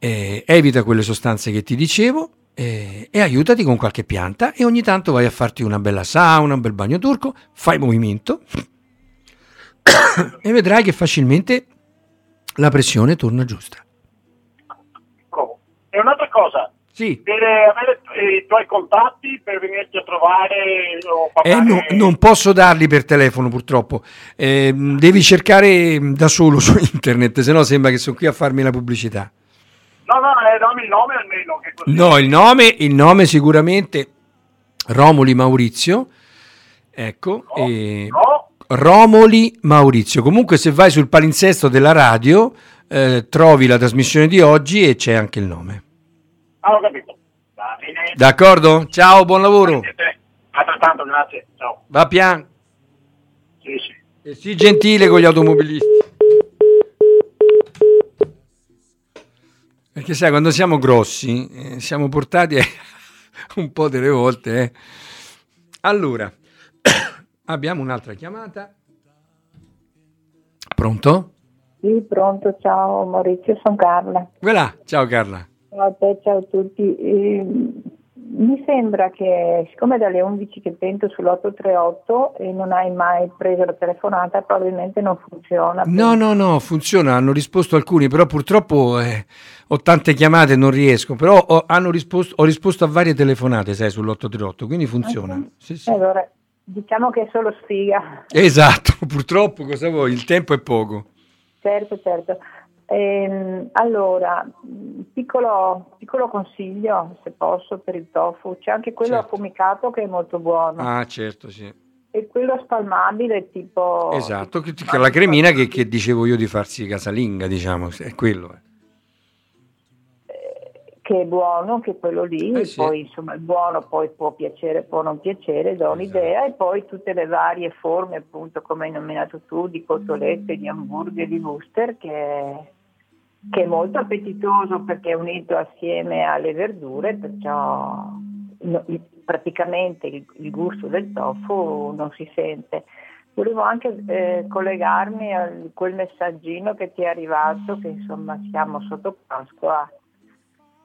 eh, evita quelle sostanze che ti dicevo, E, e aiutati con qualche pianta e ogni tanto vai a farti una bella sauna, un bel bagno turco, fai movimento e vedrai che facilmente la pressione torna giusta. È un'altra cosa. Sì. Per avere i tuoi contatti per venirti a trovare o pagare... eh, no, non posso darli per telefono purtroppo, eh, devi cercare da solo su internet, sennò sembra che sono qui a farmi la pubblicità. No, no, eh, dammi il nome almeno che così... No, il nome, il nome sicuramente Romoli Maurizio, ecco, no, e... no. Romoli Maurizio. Comunque se vai sul palinsesto della radio eh, trovi la trasmissione di oggi e c'è anche il nome. Ah, ho capito. Va bene. D'accordo? Ciao, buon lavoro. Altrettanto, grazie. Ciao. Va pian. Sì, sì. E sii gentile con gli automobilisti. Perché sai, quando siamo grossi, eh, siamo portati eh, un po' delle volte. Eh. Allora, abbiamo un'altra chiamata. Pronto? Sì, pronto. Ciao Maurizio, sono Carla. Voilà. Ciao Carla. Ciao a te, ciao a tutti. Eh, mi sembra che, siccome dalle undici che pento sull'otto tre otto e non hai mai preso la telefonata, probabilmente non funziona. No, no, no, funziona, hanno risposto alcuni, però purtroppo eh, ho tante chiamate e non riesco, però ho, hanno risposto, ho risposto a varie telefonate, sai, sull'otto tre otto, quindi funziona. Okay. Sì, sì. Allora, diciamo che è solo sfiga. Esatto, purtroppo, cosa vuoi, il tempo è poco. Certo, certo. Ehm, allora, piccolo, piccolo consiglio, se posso, per il tofu. C'è anche quello certo. affumicato che è molto buono. Ah, certo, sì. E quello spalmabile, tipo... Esatto, che, che la cremina che, che dicevo io di farsi casalinga, diciamo, è quello. Eh, che è buono, che è quello lì. Eh, sì. Poi, insomma, è buono, poi può piacere, può non piacere, do un'idea. Esatto. E poi tutte le varie forme, appunto, come hai nominato tu, di cotolette, di hamburger, di wuster, che... che è molto appetitoso perché è unito assieme alle verdure, perciò no, praticamente il, il gusto del tofu non si sente. Volevo anche eh, collegarmi a quel messaggino che ti è arrivato, che insomma siamo sotto Pasqua.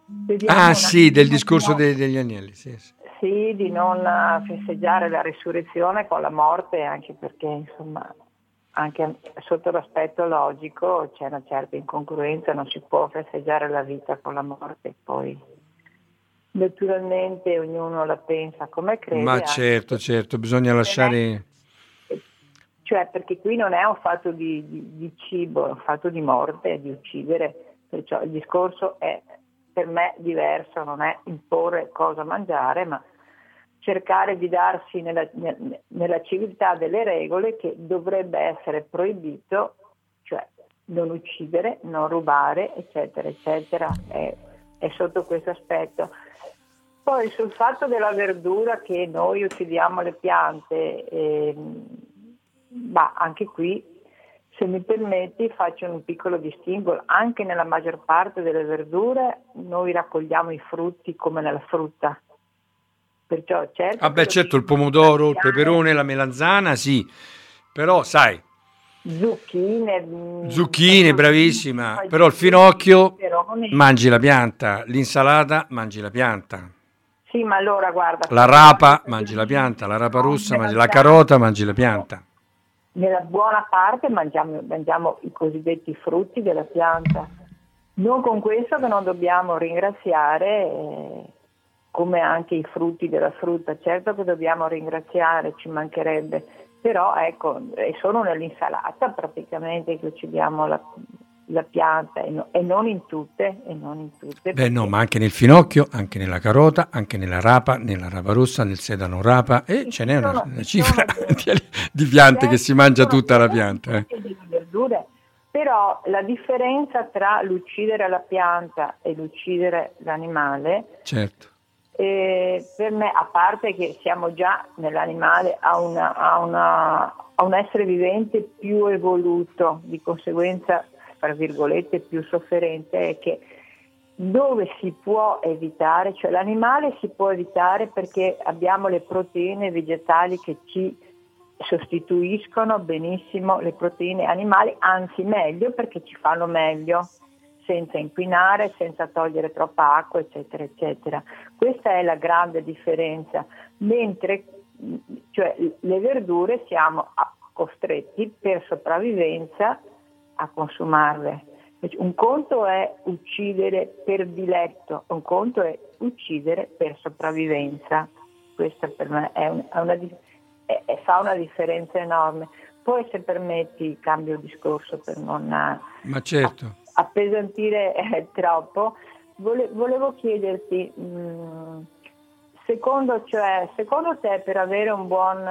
Vediamo ah sì, del discorso no. de, degli agnelli. Sì, sì. Sì, di non festeggiare la resurrezione con la morte, anche perché insomma... anche sotto l'aspetto logico c'è una certa incongruenza, non si può festeggiare la vita con la morte, poi naturalmente ognuno la pensa come crede. Ma certo, certo, bisogna lasciare… Cioè perché qui non è un fatto di, di, di cibo, è un fatto di morte, di uccidere, perciò il discorso è per me diverso, non è imporre cosa mangiare, ma… cercare di darsi nella, nella civiltà delle regole che dovrebbe essere proibito, cioè non uccidere, non rubare, eccetera, eccetera, è, è sotto questo aspetto. Poi sul fatto della verdura che noi uccidiamo le piante, eh, bah, anche qui, se mi permetti, faccio un piccolo distinguo. Anche nella maggior parte delle verdure noi raccogliamo i frutti come nella frutta. Perciò certo, ah beh, certo il pomodoro, il peperone, la melanzana, sì, però sai, zucchine, zucchine bravissima, però il finocchio, mangi la pianta, l'insalata, mangi la pianta. Sì, ma allora guarda, la rapa, mangi la pianta, la rapa rossa, mangi la carota, mangi la pianta. Nella buona parte mangiamo, mangiamo i cosiddetti frutti della pianta. Non con questo che non dobbiamo ringraziare eh, come anche i frutti della frutta, certo che dobbiamo ringraziare, ci mancherebbe, però ecco, è solo nell'insalata praticamente che uccidiamo la, la pianta e, no, e non in tutte, e non in tutte. Beh no, ma anche nel finocchio, anche nella carota, anche nella rapa, nella rapa rossa, nel sedano rapa, e ce n'è una, una cifra di, di piante che si mangia tutta la pianta. Eh. Però la differenza tra l'uccidere la pianta e l'uccidere l'animale, certo. Eh, per me, a parte che siamo già nell'animale a, una, a, una, a un essere vivente più evoluto, di conseguenza tra virgolette più sofferente, è che dove si può evitare, cioè l'animale si può evitare perché abbiamo le proteine vegetali che ci sostituiscono benissimo le proteine animali, anzi meglio perché ci fanno meglio, senza inquinare, senza togliere troppa acqua, eccetera, eccetera. Questa è la grande differenza, mentre cioè, le verdure siamo costretti per sopravvivenza a consumarle. Un conto è uccidere per diletto, un conto è uccidere per sopravvivenza. Questa per me è una, è una, è, è, fa una differenza enorme. Poi, se permetti, cambio discorso per non Ma certo. a, appesantire eh, troppo. Vole, volevo chiederti, mh, secondo, cioè, secondo te, per avere un buon,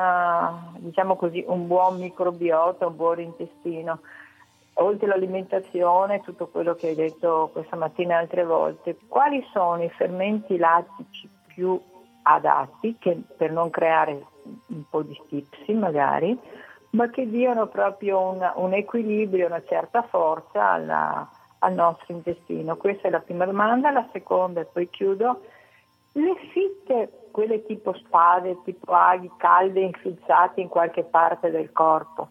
diciamo così, un buon microbiota, un buon intestino, oltre all'alimentazione, tutto quello che hai detto questa mattina altre volte, quali sono i fermenti lattici più adatti, che, per non creare un po' di stipsi magari, ma che diano proprio un, un equilibrio, una certa forza alla, al nostro intestino? Questa è la prima domanda. La seconda, e poi chiudo, le fitte, quelle tipo spade, tipo aghi calde infilzate in qualche parte del corpo,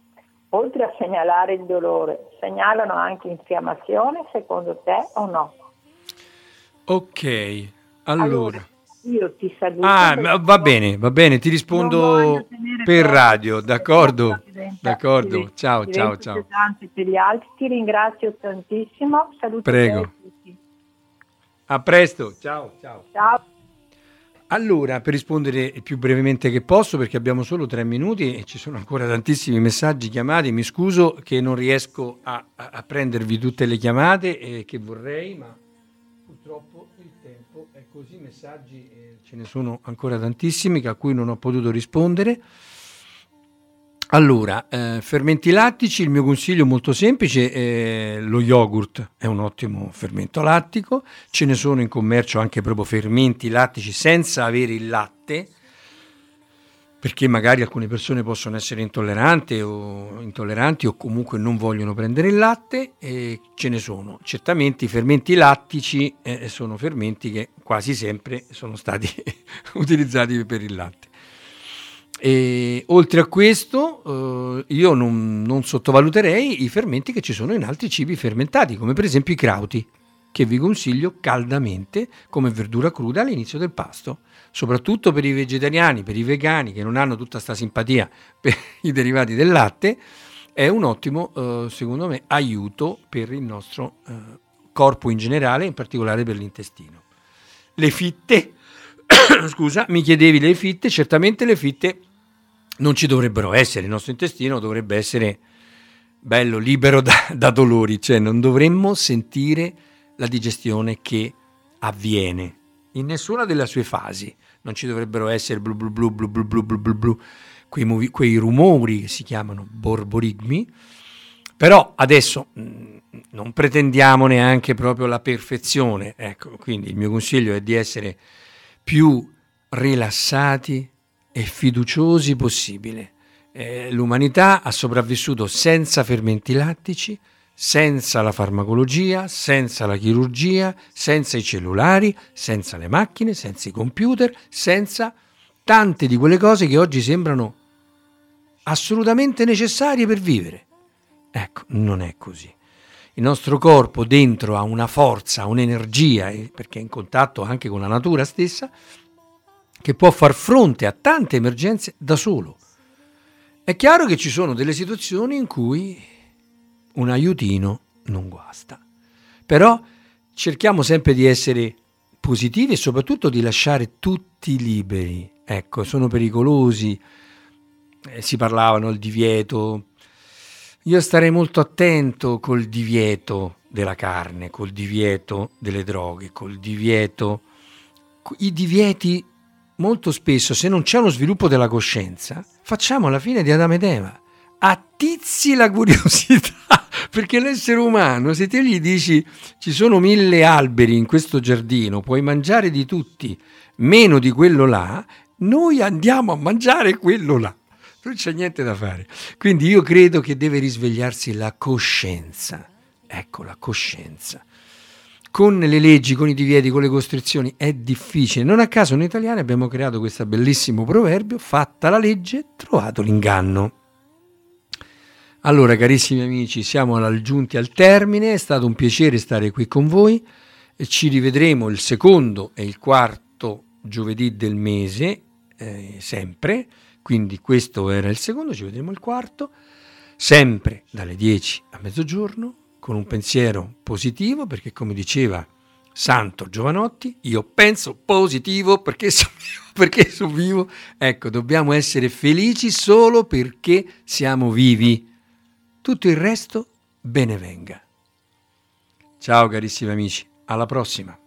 oltre a segnalare il dolore, segnalano anche infiammazione, secondo te, o no? Ok, allora... allora io ti saluto. Ah, ma va bene, va bene, ti rispondo per radio, d'accordo? Diventa, d'accordo, diventa, ciao, ciao, ciao. Per gli altri ti ringrazio tantissimo, saluto a tutti. A presto, ciao, ciao. Ciao. Allora, per rispondere il più brevemente che posso, perché abbiamo solo tre minuti e ci sono ancora tantissimi messaggi, chiamati, mi scuso che non riesco a, a, a prendervi tutte le chiamate eh, che vorrei, ma purtroppo il tempo è così, messaggi eh, ce ne sono ancora tantissimi a cui non ho potuto rispondere. Allora, eh, fermenti lattici, il mio consiglio molto semplice, eh, lo yogurt è un ottimo fermento lattico, ce ne sono in commercio anche proprio fermenti lattici senza avere il latte, perché magari alcune persone possono essere intolleranti o, intolleranti o comunque non vogliono prendere il latte, e ce ne sono. Certamente i fermenti lattici eh, sono fermenti che quasi sempre sono stati utilizzati per il latte. E, oltre a questo eh, io non, non sottovaluterei i fermenti che ci sono in altri cibi fermentati, come per esempio i crauti, che vi consiglio caldamente come verdura cruda all'inizio del pasto, soprattutto per i vegetariani, per i vegani che non hanno tutta sta simpatia per i derivati del latte. È un ottimo eh, secondo me aiuto per il nostro eh, corpo in generale, in particolare per l'intestino. Le fitte scusa, mi chiedevi le fitte, certamente le fitte non ci dovrebbero essere, il nostro intestino dovrebbe essere bello, libero da, da dolori, cioè non dovremmo sentire la digestione che avviene in nessuna delle sue fasi, non ci dovrebbero essere blu blu blu blu blu blu blu blu blu, quei, movi- quei rumori che si chiamano borborigmi. Però adesso mh, non pretendiamo neanche proprio la perfezione, ecco, quindi il mio consiglio è di essere più rilassati e fiduciosi possibile. Eh, l'umanità ha sopravvissuto senza fermenti lattici, senza la farmacologia, senza la chirurgia, senza i cellulari, senza le macchine, senza i computer, senza tante di quelle cose che oggi sembrano assolutamente necessarie per vivere. Ecco, non è così. Il nostro corpo dentro ha una forza, un'energia, perché è in contatto anche con la natura stessa, che può far fronte a tante emergenze da solo. È chiaro che ci sono delle situazioni in cui un aiutino non guasta. Però cerchiamo sempre di essere positivi e soprattutto di lasciare tutti liberi. Ecco, sono pericolosi, eh, si parlavano del divieto. Io starei molto attento col divieto della carne, col divieto delle droghe, col divieto... I divieti molto spesso, se non c'è uno sviluppo della coscienza, facciamo la fine di Adamo ed Eva. Attizzi la curiosità, perché l'essere umano, se te gli dici ci sono mille alberi in questo giardino, puoi mangiare di tutti, meno di quello là, noi andiamo a mangiare quello là. Non c'è niente da fare. Quindi io credo che deve risvegliarsi la coscienza. Ecco, la coscienza. Con le leggi, con i divieti, con le costrizioni è difficile. Non a caso noi italiani abbiamo creato questo bellissimo proverbio: fatta la legge, trovato l'inganno. Allora, carissimi amici, siamo giunti al termine. È stato un piacere stare qui con voi. Ci rivedremo il secondo e il quarto giovedì del mese, eh, sempre. Quindi questo era il secondo, ci vedremo il quarto, sempre dalle dieci a mezzogiorno, con un pensiero positivo, perché come diceva Santo Giovanotti, io penso positivo perché sono vivo, perché sono vivo. Ecco, dobbiamo essere felici solo perché siamo vivi. Tutto il resto benevenga. Ciao carissimi amici, alla prossima.